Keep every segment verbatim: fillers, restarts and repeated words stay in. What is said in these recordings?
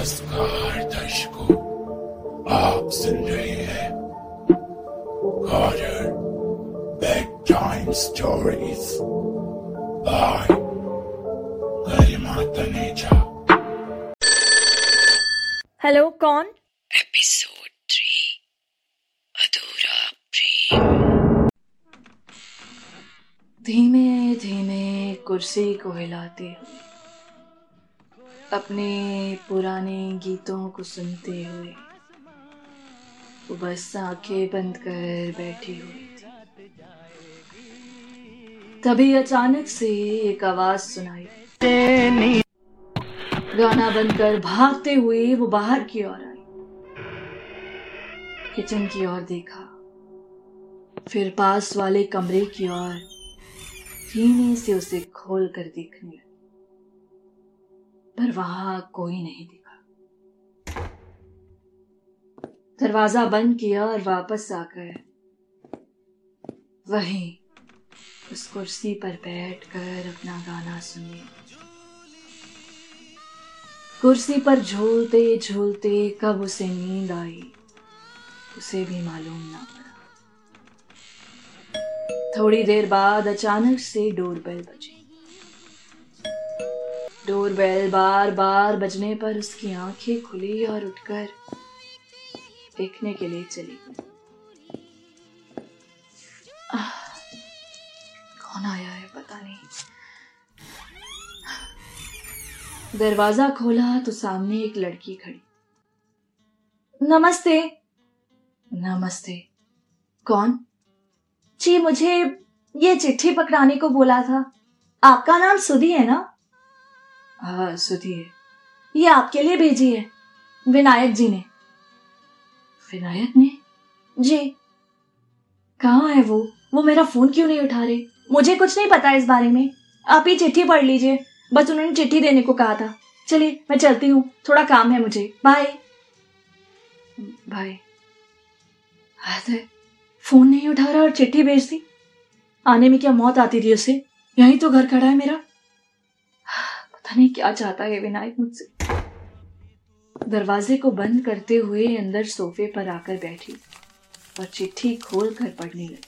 नमस्कार दर्शकों, आप सुन रहे हैं horror bedtime stories by Garima Taneja. Hello, कौन? एपिसोड थ्री, अधूरा प्रेम। धीमे धीमे कुर्सी को हिलाती हुई, अपने पुराने गीतों को सुनते हुए वो बस आंखें बंद कर बैठी हुई थी। तभी अचानक से एक आवाज सुनाई। गाना बंद कर भागते हुए वो बाहर की ओर आई। किचन की ओर देखा, फिर पास वाले कमरे की ओर, धीमे से उसे खोल कर देखने लगी, पर वहां कोई नहीं दिखा। दरवाजा बंद किया और वापस आकर वहीं उस कुर्सी पर बैठकर अपना गाना सुने। कुर्सी पर झूलते झूलते कब उसे नींद आई, उसे भी मालूम ना पड़ा। थोड़ी देर बाद अचानक से डोरबेल बजी। डोरबेल बार बार बजने पर उसकी आंखें खुली और उठकर देखने के लिए चली गई। कौन आया है पता नहीं। दरवाजा खोला तो सामने एक लड़की खड़ी। नमस्ते। नमस्ते। कौन? जी, मुझे ये चिट्ठी पकड़ाने को बोला था। आपका नाम सुधी है ना? हाँ, सुधी है। ये आपके लिए भेजी है विनायक जी ने। विनायक ने? जी। कहाँ है वो? वो मेरा फोन क्यों नहीं उठा रहे? मुझे कुछ नहीं पता इस बारे में। आप ही चिट्ठी पढ़ लीजिए, बस उन्होंने चिट्ठी देने को कहा था। चलिए, मैं चलती हूँ, थोड़ा काम है मुझे। Bye bye. अरे, फोन नहीं उठा रहा और चिट्ठी भेज दी। आने में क्या मौत आती थी उसे। यहीं तो घर खड़ा है मेरा। नहीं क्या चाहता है विनायक मुझसे। दरवाजे को बंद करते हुए अंदर सोफे पर आकर बैठी और चिट्ठी खोल कर पढ़ने लगी।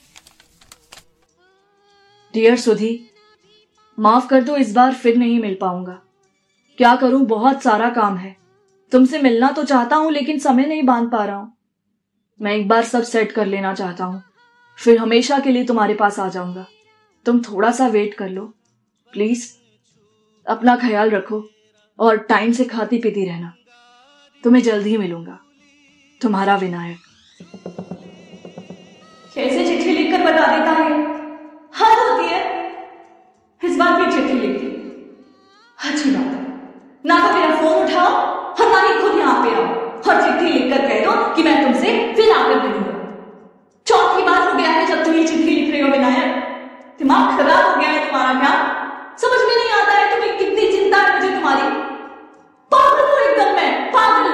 डियर सुधी, माफ कर दो, इस बार फिर नहीं मिल पाऊंगा। क्या करूं, बहुत सारा काम है। तुमसे मिलना तो चाहता हूं, लेकिन समय नहीं बांध पा रहा हूं। मैं एक बार सब सेट कर लेना चाहता हूं, फिर हमेशा के लिए तुम्हारे पास आ जाऊंगा। तुम थोड़ा सा वेट कर लो प्लीज। अपना ख्याल रखो और टाइम से खाती पीती रहना। तुम्हें जल्द ही मिलूंगा। तुम्हारा विनायक। कैसे चिट्ठी लिखकर बता देता है। हद होती है। इस बार भी चिट्ठी लिख दी। अच्छी बात है, ना तो मेरा फोन उठाओ और ना ही खुद यहाँ पे आओ और चिट्ठी लिखकर कह दो कि मैं तुमसे फिर आकर मिलूंगा। चौथी बार हो गया है जब तुम ये चिट्ठी लिख रहे हो विनायक। दिमाग खराब हो गया है तुम्हारा। क्या समझ में नहीं आता है तुम्हें? कितनी चिंता है मुझे तुम्हारी। पागल हूं एकदम मैं, पागल,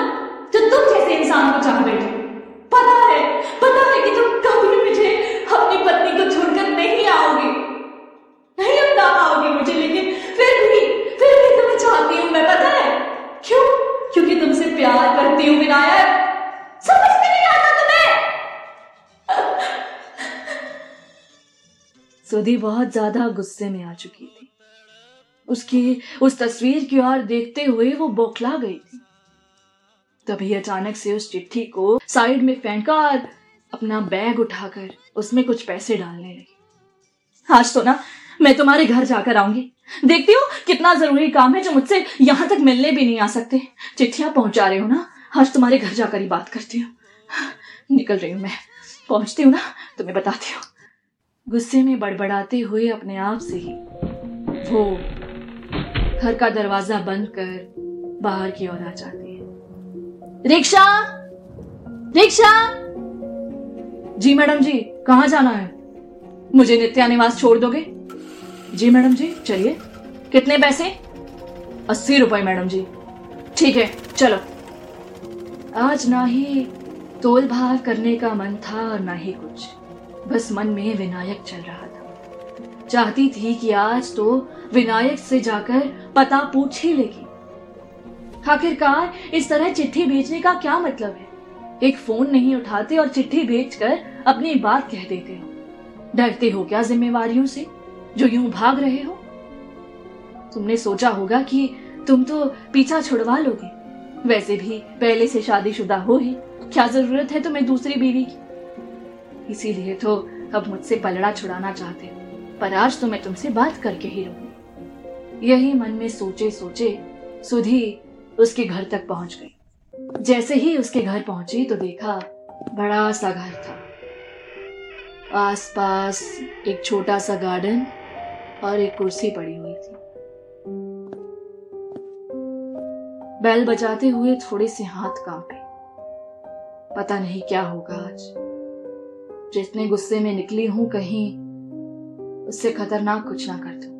जो तुम जैसे इंसान को चाह बैठे। पता है, पता है कि तुम कभी मुझे, अपनी पत्नी को छोड़कर नहीं आओगे, नहीं अपना आओगे मुझे। लेकिन फिर भी फिर भी तुम्हें चाहती हूँ मैं। पता है क्यों? क्योंकि तुमसे प्यार करती हूँ विनायक। समझ में नहीं आता तुम्हें। सुधी बहुत ज्यादा गुस्से में आ चुकी थी। उसकी उस तस्वीर की ओर देखते हुए वो बौखला गई थी। तभी अचानक से उस चिट्ठी को साइड में फेंका और अपना बैग उठाकर उसमें कुछ पैसे डालने लगी। आज तो ना मैं तुम्हारे घर जाकर आऊंगी। देखती हो कितना जरूरी काम है जो मुझसे यहां तक मिलने भी नहीं आ सकते। चिट्ठियां पहुंचा रहे हो ना, आज तुम्हारे घर जाकर ही बात करती हूँ। निकल रही हूँ मैं, पहुंचती हूँ ना तुम्हें बताती हूँ। गुस्से में बड़बड़ाते हुए अपने आप से ही वो घर का दरवाजा बंद कर बाहर की ओर आ जाती है। Rickshaw, rickshaw. जी मैडम जी, कहाँ जाना है? मुझे नित्यानिवास छोड़ दोगे? जी मैडम जी, चलिए। कितने पैसे? अस्सी रुपए मैडम जी। ठीक है, चलो। आज ना ही तोल भाव करने का मन था और ना ही कुछ, बस मन में विनायक चल रहा था। चाहती थी कि आज तो विनायक से जाकर पता पूछ ही लेगी। आखिरकार इस तरह चिट्ठी भेजने का क्या मतलब है? एक फोन नहीं उठाते और चिट्ठी भेजकर अपनी बात कह देते हो। डरते हो क्या जिम्मेवारियों से जो यूं भाग रहे हो? तुमने सोचा होगा कि तुम तो पीछा छुड़वा लोगे, वैसे भी पहले से शादीशुदा हो ही, क्या जरूरत है तुम्हें दूसरी बीवी की? इसीलिए तो अब मुझसे पलड़ा छुड़ाना चाहते हो, पर आज तो मैं तुमसे बात करके ही रहूंगी। यही मन में सोचे सोचे सुधी उसके घर तक पहुंच गई। जैसे ही उसके घर पहुंची तो देखा बड़ा सा घर था, आसपास एक छोटा सा गार्डन और एक कुर्सी पड़ी हुई थी। बैल बजाते हुए थोड़े से हाथ कांपे, पता नहीं क्या होगा आज। जितने गुस्से में निकली हूं कहीं उससे खतरनाक कुछ ना कर दूं।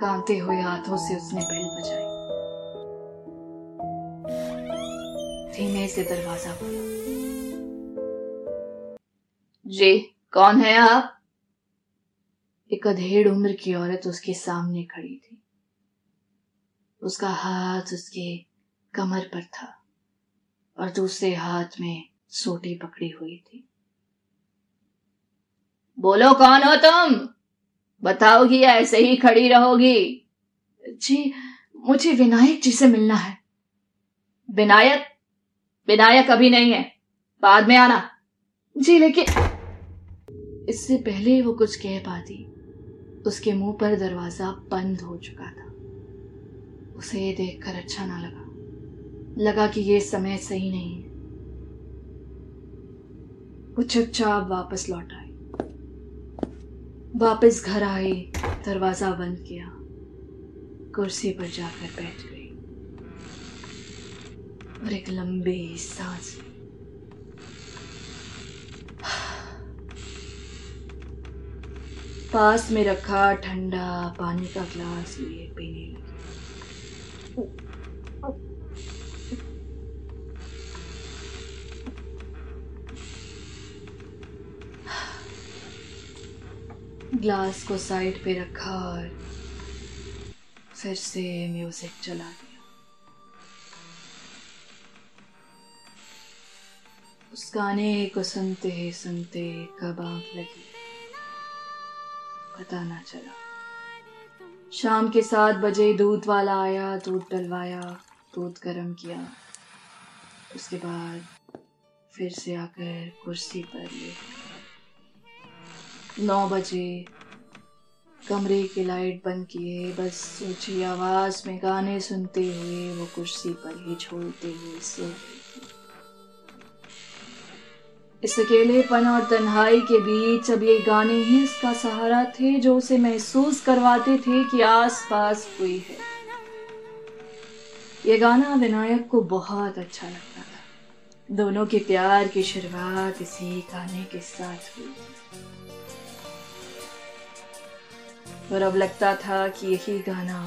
कांपते हुए हाथों से उसने बैल बजाई, धीमे से दरवाजा खोला। जी कौन है आप? एक अधेड़ उम्र की औरत उसके सामने खड़ी थी। उसका हाथ उसके कमर पर था और दूसरे हाथ में सोटी पकड़ी हुई थी। बोलो कौन हो तुम? बताओगी या ऐसे ही खड़ी रहोगी? जी मुझे विनायक जी से मिलना है। विनायक? विनायक अभी नहीं है, बाद में आना। जी लेकिन इससे पहले वो कुछ कह पाती उसके मुंह पर दरवाजा बंद हो चुका था। उसे ये देखकर अच्छा ना लगा लगा कि ये समय सही नहीं है। वो चुपचाप वापस लौट आई, वापस घर आई, दरवाजा बंद किया, कुर्सी पर जाकर बैठ गई और एक लंबी सांस। पास में रखा ठंडा पानी का ग्लास लिए पीने लगी। ग्लास को साइड पे रखा और फिर से म्यूजिक चला दिया। उस गाने को सुनते सुनते कब आँख लगी पता ना चला। शाम के सात बजे दूध वाला आया, दूध डलवाया, दूध गर्म किया, उसके बाद फिर से आकर कुर्सी पर लेटा। नौ बजे कमरे की लाइट बंद किए, बस ऊंची आवाज में गाने सुनते हुए वो कुर्सी पर ही झूलते हुए सो गई। इस अकेलेपन और तन्हाई के बीच अब ये गाने ही उसका सहारा थे जो उसे महसूस करवाते थे कि आसपास कोई है। ये गाना विनायक को बहुत अच्छा लगता था। दोनों के प्यार की शुरुआत इसी गाने के साथ हुई और अब लगता था कि यही गाना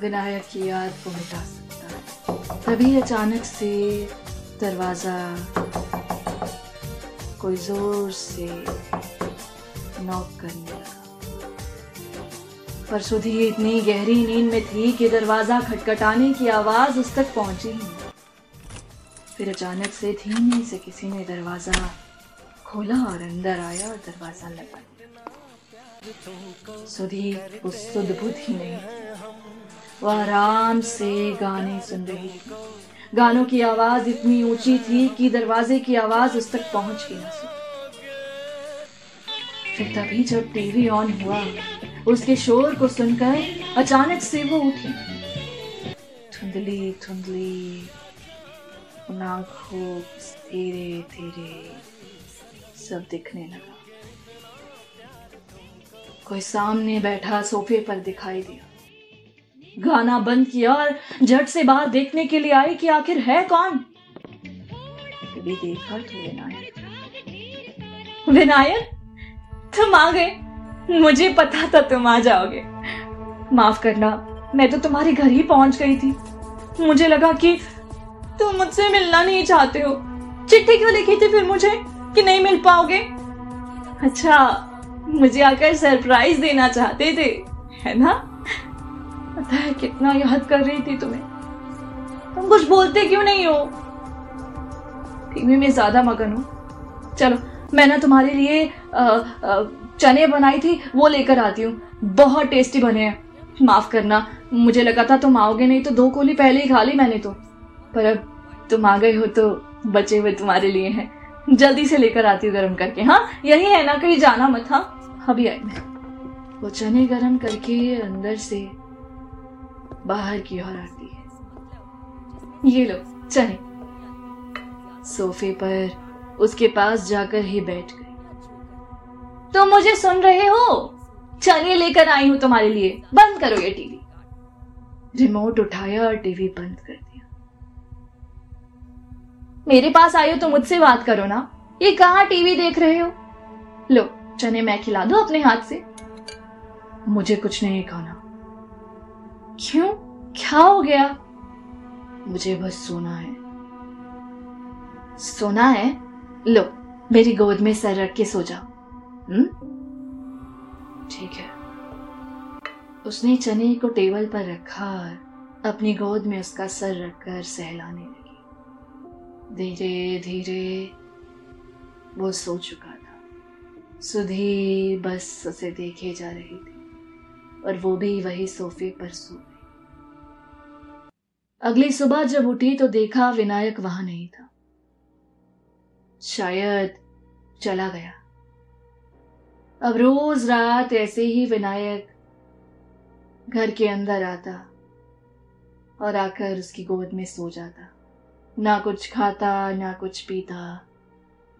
विनायक की याद को मिटा सकता। तभी अचानक से दरवाजा कोई जोर से नॉक करने लगा, पर सुधी इतनी गहरी नींद में थी कि दरवाजा खटखटाने की आवाज उस तक पहुंची ही नहीं। फिर अचानक से धीमे से किसी ने दरवाजा खोला और अंदर आया और दरवाजा लगा दिया। सुधी उस सुध-बुध ही नहीं, वह आराम से गाने सुन रही थी। गानों की आवाज इतनी ऊंची थी कि दरवाजे की आवाज उस तक पहुंच ही ना सकी। फिर तभी जब टीवी ऑन हुआ उसके शोर को सुनकर अचानक से वो उठी। धुंधली धुंधली उन आंखों धीरे धीरे सब दिखने लगा। कोई सामने बैठा सोफे पर दिखाई दिया। गाना बंद किया और झट से बाहर देखने के लिए आई कि आखिर है कौन। तभी देखा तो विनायक। विनायक तुम आ गए, मुझे पता था तुम आ जाओगे। माफ करना, मैं तो तुम्हारे घर ही पहुंच गई थी। मुझे लगा कि तुम मुझसे मिलना नहीं चाहते हो। चिट्ठी क्यों लिखी थी फिर मुझे कि नहीं मिल पाओगे? अच्छा, मुझे आकर सरप्राइज देना चाहते थे, है ना? पता है कितना याद कर रही थी तुम्हें, तुम कुछ बोलते क्यों नहीं हो? टीवी में ज्यादा मगन हो। चलो मैं ना तुम्हारे लिए आ, आ, चने बनाई थी वो लेकर आती हूँ, बहुत टेस्टी बने हैं। माफ करना, मुझे लगा था तुम आओगे नहीं तो दो कोली पहले ही खा ली मैंने तो, पर अब तुम आ गए हो तो बचे हुए तुम्हारे लिए हैं। जल्दी से लेकर आती हूँ गर्म करके। हाँ यही है ना, कहीं जाना मत। हाँ अभी आई मैं। वो चने गर्म करके अंदर से बाहर की ओर आती है। ये लो चने। सोफे पर उसके पास जाकर ही बैठ गई। तुम तो मुझे सुन रहे हो? चने लेकर आई हूं तुम्हारे लिए, बंद करो ये टीवी। रिमोट उठाया और टीवी बंद कर दिया। मेरे पास आए हो तो मुझसे बात करो ना, ये कहां टीवी देख रहे हो? लो चने मैं खिला दूं अपने हाथ से। मुझे कुछ नहीं खाना। क्यों, क्या हो गया? मुझे बस सोना है। सोना है? लो मेरी गोद में सर रख के सो जाओ। हम्म ठीक है। उसने चने को टेबल पर रखा और अपनी गोद में उसका सर रखकर सहलाने लगी। धीरे धीरे वो सो चुका था। सुधी बस उसे देखे जा रही थी और वो भी वही सोफे पर सो गई। अगली सुबह जब उठी तो देखा विनायक वहां नहीं था, शायद चला गया। अब रोज रात ऐसे ही विनायक घर के अंदर आता और आकर उसकी गोद में सो जाता। ना कुछ खाता ना कुछ पीता,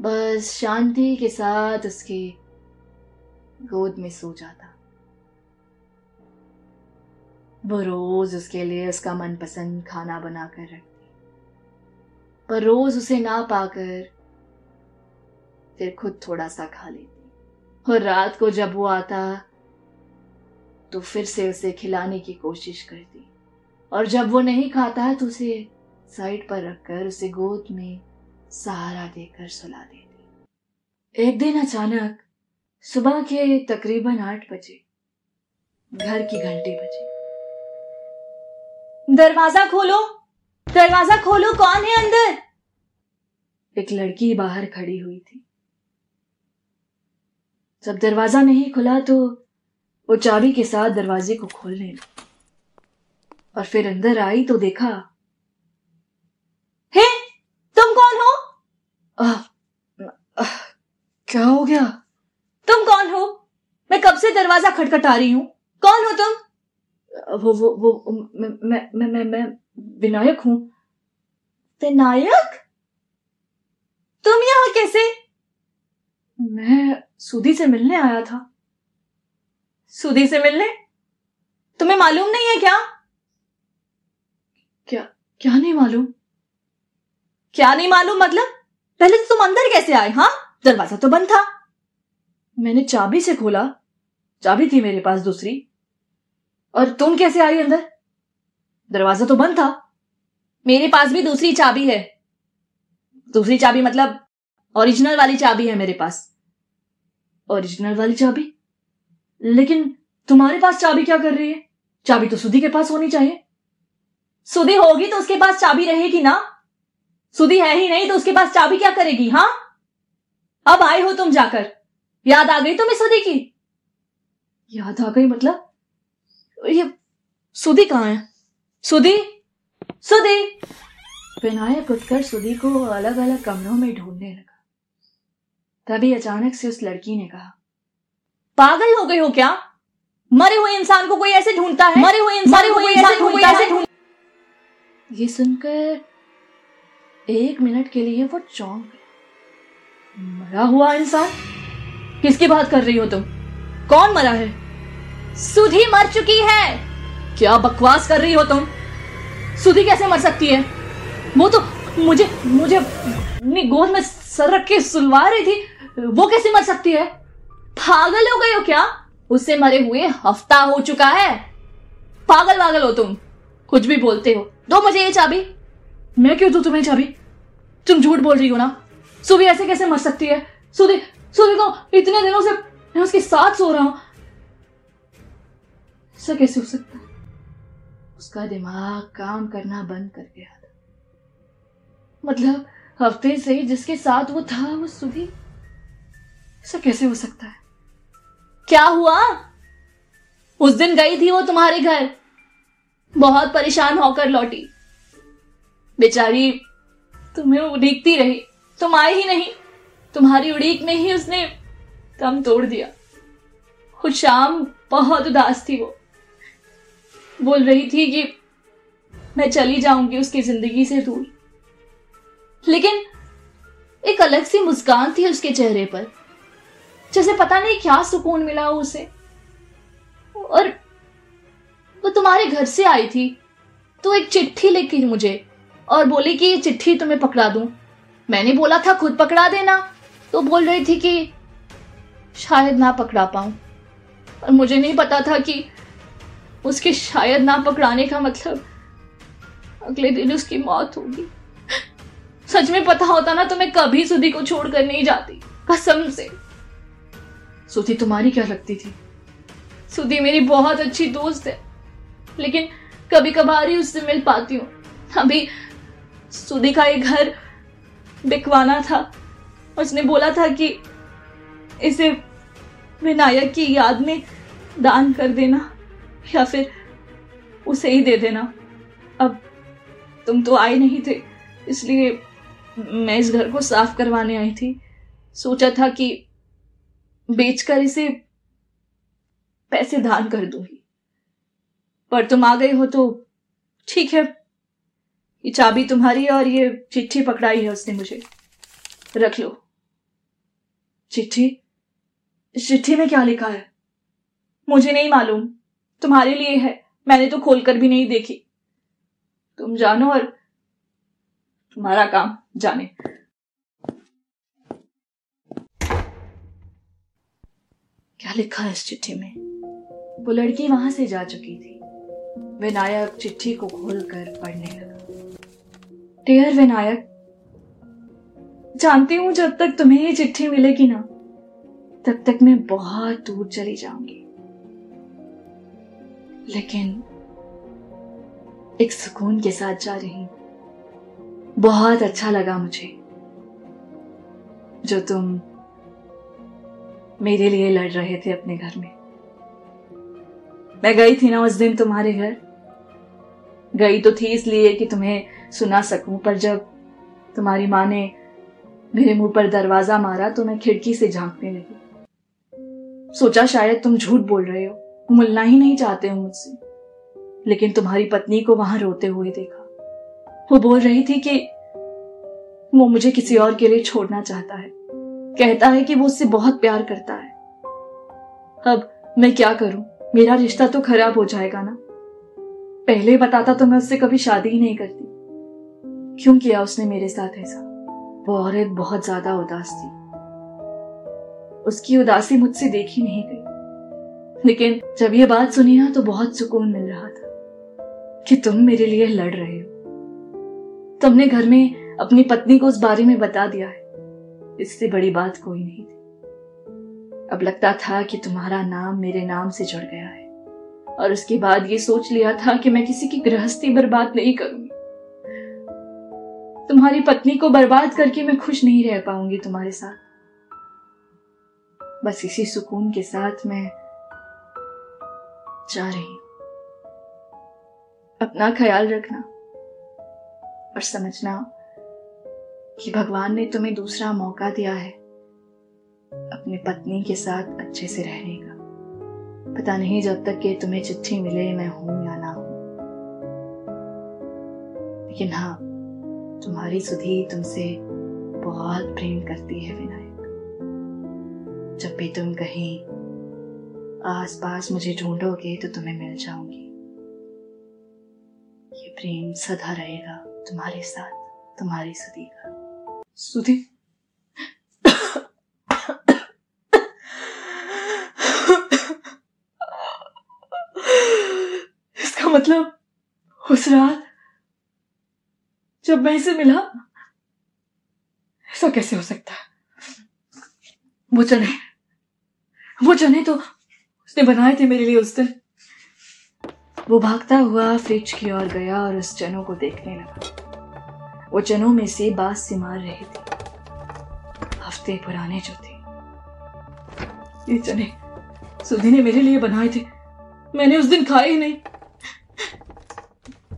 बस शांति के साथ उसकी गोद में सो जाता। वो रोज उसके लिए उसका मनपसंद खाना बनाकर रखती, पर रोज उसे ना पाकर फिर खुद थोड़ा सा खा लेती और रात को जब वो आता तो फिर से उसे खिलाने की कोशिश करती, और जब वो नहीं खाता तो उसे साइड पर रखकर उसे गोद में सहारा देकर सुला देती। एक दिन अचानक सुबह के तकरीबन आठ बजे घर की घंटी बजी। दरवाजा खोलो, दरवाजा खोलो, कौन है अंदर? एक लड़की बाहर खड़ी हुई थी। जब दरवाजा नहीं खुला तो वो चाबी के साथ दरवाजे को खोलने लगी और फिर अंदर आई तो देखा। हे तुम कौन हो? आ, आ, क्या हो गया? तुम कौन हो? मैं कब से दरवाजा खटखटा रही हूं, कौन हो तुम? वो वो वो मैं मैं मैं मैं, मैं विनायक हूं। विनायक? तुम यहां कैसे? मैं सुधी से मिलने आया था। सुधी से मिलने? तुम्हें मालूम नहीं है क्या? क्या क्या नहीं मालूम? क्या नहीं मालूम मतलब? पहले तो तुम अंदर कैसे आए? हाँ दरवाजा तो बंद था। मैंने चाबी से खोला, चाबी थी मेरे पास दूसरी। और तुम कैसे आई अंदर? दरवाजा तो बंद था। मेरे पास भी दूसरी चाबी है। दूसरी चाबी मतलब ओरिजिनल वाली चाबी है मेरे पास। ओरिजिनल वाली चाबी? लेकिन तुम्हारे पास चाबी क्या कर रही है? चाबी तो सुधी के पास होनी चाहिए। सुधी होगी तो उसके पास चाबी रहेगी ना, सुधी है ही नहीं तो उसके पास चाबी क्या करेगी? हाँ अब आए हो तुम, जाकर याद आ गई तुम्हें सुधी की? याद आ गई मतलब? ये सुधी कहाँ है? सुधी, सुधी! विनायक उठकर सुधी को अलग अलग कमरों में ढूंढने लगा। तभी अचानक से उस लड़की ने कहा, पागल हो गए हो क्या? मरे हुए इंसान को कोई ऐसे ढूंढता है? मरे हुए इंसान को कोई ऐसे ढूंढता है? ये सुनकर एक मिनट के लिए वो चौंक गया। मरा हुआ इंसान? किसकी बात कर रही हो तुम? कौन मरा है? सुधी मर चुकी है। क्या बकवास कर रही हो तुम? सुधी कैसे मर सकती है? वो तो मुझे मुझे अपनी गोद में सर रख के सुलवा रही थी, वो कैसे मर सकती है? पागल हो गए हो क्या? उससे मरे हुए हफ्ता हो चुका है। पागल पागल हो तुम, कुछ भी बोलते हो। दो मुझे ये चाबी। मैं क्यों दूं तुम्हें चाबी? तुम झूठ बोल रही हो ना। सुधी ऐसे कैसे मर सकती है? सुधी सुधी को इतने दिनों से मैं उसके साथ सो रहा हूं, ऐसा कैसे हो सकता है? उसका दिमाग काम करना बंद कर गया था। मतलब हफ्ते से जिसके साथ वो था वो सुबह, ऐसा कैसे हो सकता है? क्या हुआ? उस दिन गई थी वो तुम्हारे घर, बहुत परेशान होकर लौटी, बेचारी तुम्हें उड़ीकती रही, तुम आए ही नहीं, तुम्हारी उड़ीक में ही उसने दम तोड़ दिया। कुछ शाम बहुत उदास थी, वो बोल रही थी कि मैं चली जाऊंगी उसकी जिंदगी से दूर, लेकिन एक अलग सी मुस्कान थी उसके चेहरे पर, जैसे पता नहीं क्या सुकून मिला हो उसे। और वो तुम्हारे घर से आई थी तो एक चिट्ठी लिखी मुझे और बोली कि ये चिट्ठी तुम्हें पकड़ा दूं। मैंने बोला था खुद पकड़ा देना, तो बोल रही थी कि शायद ना पकड़ा पाऊं, और मुझे नहीं पता था कि उसके शायद ना पकड़ाने का मतलब अगले दिन उसकी मौत होगी। सच में पता होता ना तो मैं कभी सुधी को छोड़कर नहीं जाती, कसम से। सुधी तुम्हारी क्या लगती थी? सुधी मेरी बहुत अच्छी दोस्त है, लेकिन कभी कभार ही उससे मिल पाती हूँ। अभी सुधी का ये घर बिकवाना था, उसने बोला था कि इसे विनायक की याद में दान कर देना या फिर उसे ही दे देना। अब तुम तो आए नहीं थे, इसलिए मैं इस घर को साफ करवाने आई थी, सोचा था कि बेचकर इसे पैसे दान कर दूंगी, पर तुम आ गए हो तो ठीक है। ये चाबी तुम्हारी है और ये चिट्ठी पकड़ाई है उसने मुझे, रख लो। चिट्ठी? इस चिट्ठी में क्या लिखा है? मुझे नहीं मालूम, तुम्हारे लिए है, मैंने तो खोलकर भी नहीं देखी। तुम जानो और तुम्हारा काम जाने। क्या लिखा है इस चिट्ठी में? वो लड़की वहां से जा चुकी थी। विनायक चिट्ठी को खोलकर पढ़ने लगा। डियर विनायक, जानती हूं जब तक तुम्हें ये चिट्ठी मिलेगी ना तब तक मैं बहुत दूर चली जाऊंगी, लेकिन एक सुकून के साथ जा रही हूं। बहुत अच्छा लगा मुझे जो तुम मेरे लिए लड़ रहे थे अपने घर में। मैं गई थी ना उस दिन तुम्हारे घर, गई तो थी इसलिए कि तुम्हें सुना सकूं, पर जब तुम्हारी मां ने मेरे मुंह पर दरवाजा मारा तो मैं खिड़की से झांकने लगी। सोचा शायद तुम झूठ बोल रहे हो, मिलना ही नहीं चाहते हो मुझसे, लेकिन तुम्हारी पत्नी को वहां रोते हुए देखा। वो बोल रही थी कि वो मुझे किसी और के लिए छोड़ना चाहता है, कहता है कि वो उससे बहुत प्यार करता है। अब मैं क्या करूं, मेरा रिश्ता तो खराब हो जाएगा ना। पहले बताता तो मैं उससे कभी शादी ही नहीं करती। क्यों किया उसने मेरे साथ ऐसा? वो औरत बहुत ज्यादा उदास थी, उसकी उदासी मुझसे देखी नहीं गई, लेकिन जब ये बात सुनी ना तो बहुत सुकून मिल रहा था कि तुम मेरे लिए लड़ रहे हो। तुमने घर में अपनी पत्नी को उस बारे में बता दिया है, इससे बड़ी बात कोई नहीं थी। अब लगता था कि तुम्हारा नाम मेरे नाम से जुड़ गया है, और उसके बाद ये सोच लिया था कि मैं किसी की गृहस्थी बर्बाद नहीं करूंगी। तुम्हारी पत्नी को बर्बाद करके मैं खुश नहीं रह पाऊंगी तुम्हारे साथ। बस इसी सुकून के साथ मैं जा रही हूं। अपना ख्याल रखना और समझना कि भगवान ने तुम्हें दूसरा मौका दिया है अपनी पत्नी के साथ अच्छे से रहने का। पता नहीं जब तक कि तुम्हें चिट्ठी मिले मैं हूं या ना हूं, लेकिन हाँ, तुम्हारी सुधी तुमसे बहुत प्रेम करती है विनायक। जब भी तुम कहीं आसपास मुझे ढूंढोगे तो तुम्हें मिल जाऊंगी। ये प्रेम सदा रहेगा तुम्हारे साथ, तुम्हारी सुधी का। सुधी इसका मतलब उस रात जब मैं इसे मिला, ऐसा कैसे हो सकता है? वो चने वो चने तो उसने बनाए थे मेरे लिए उस दिन। वो भागता हुआ फ्रिज की ओर गया और उस चनों को देखने लगा। वो चनों में से बांस सिमार रही थी, हफ्ते पुराने जो थे। ये चने सुधी ने मेरे लिए बनाए थे, मैंने उस दिन खाए ही नहीं।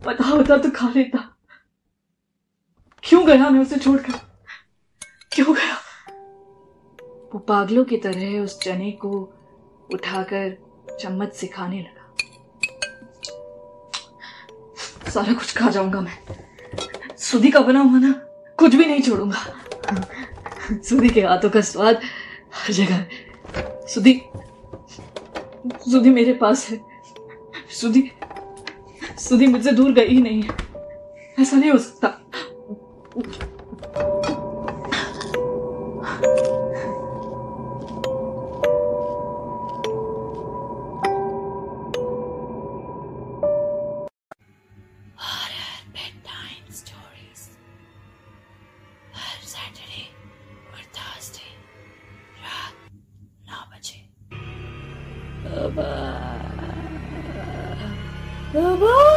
पता होता तो खा लेता। क्यों गया मैं उसे छोड़कर, क्यों गया? वो पागलों की तरह उस चने को उठाकर चम्मच से खाने लगा। सारा कुछ खा जाऊंगा मैं, सुधी का बना हुआ ना कुछ भी नहीं छोड़ूंगा। सुधी के हाथों का स्वाद हर जगह। सुधी सुधी मेरे पास है, सुधी सुधी मुझसे दूर गई ही नहीं है, ऐसा नहीं हो सकता। हॉरर बेडटाइम स्टोरीज हर सैटरडे और थर्सडे रात नौ बजे। बाबा बाबा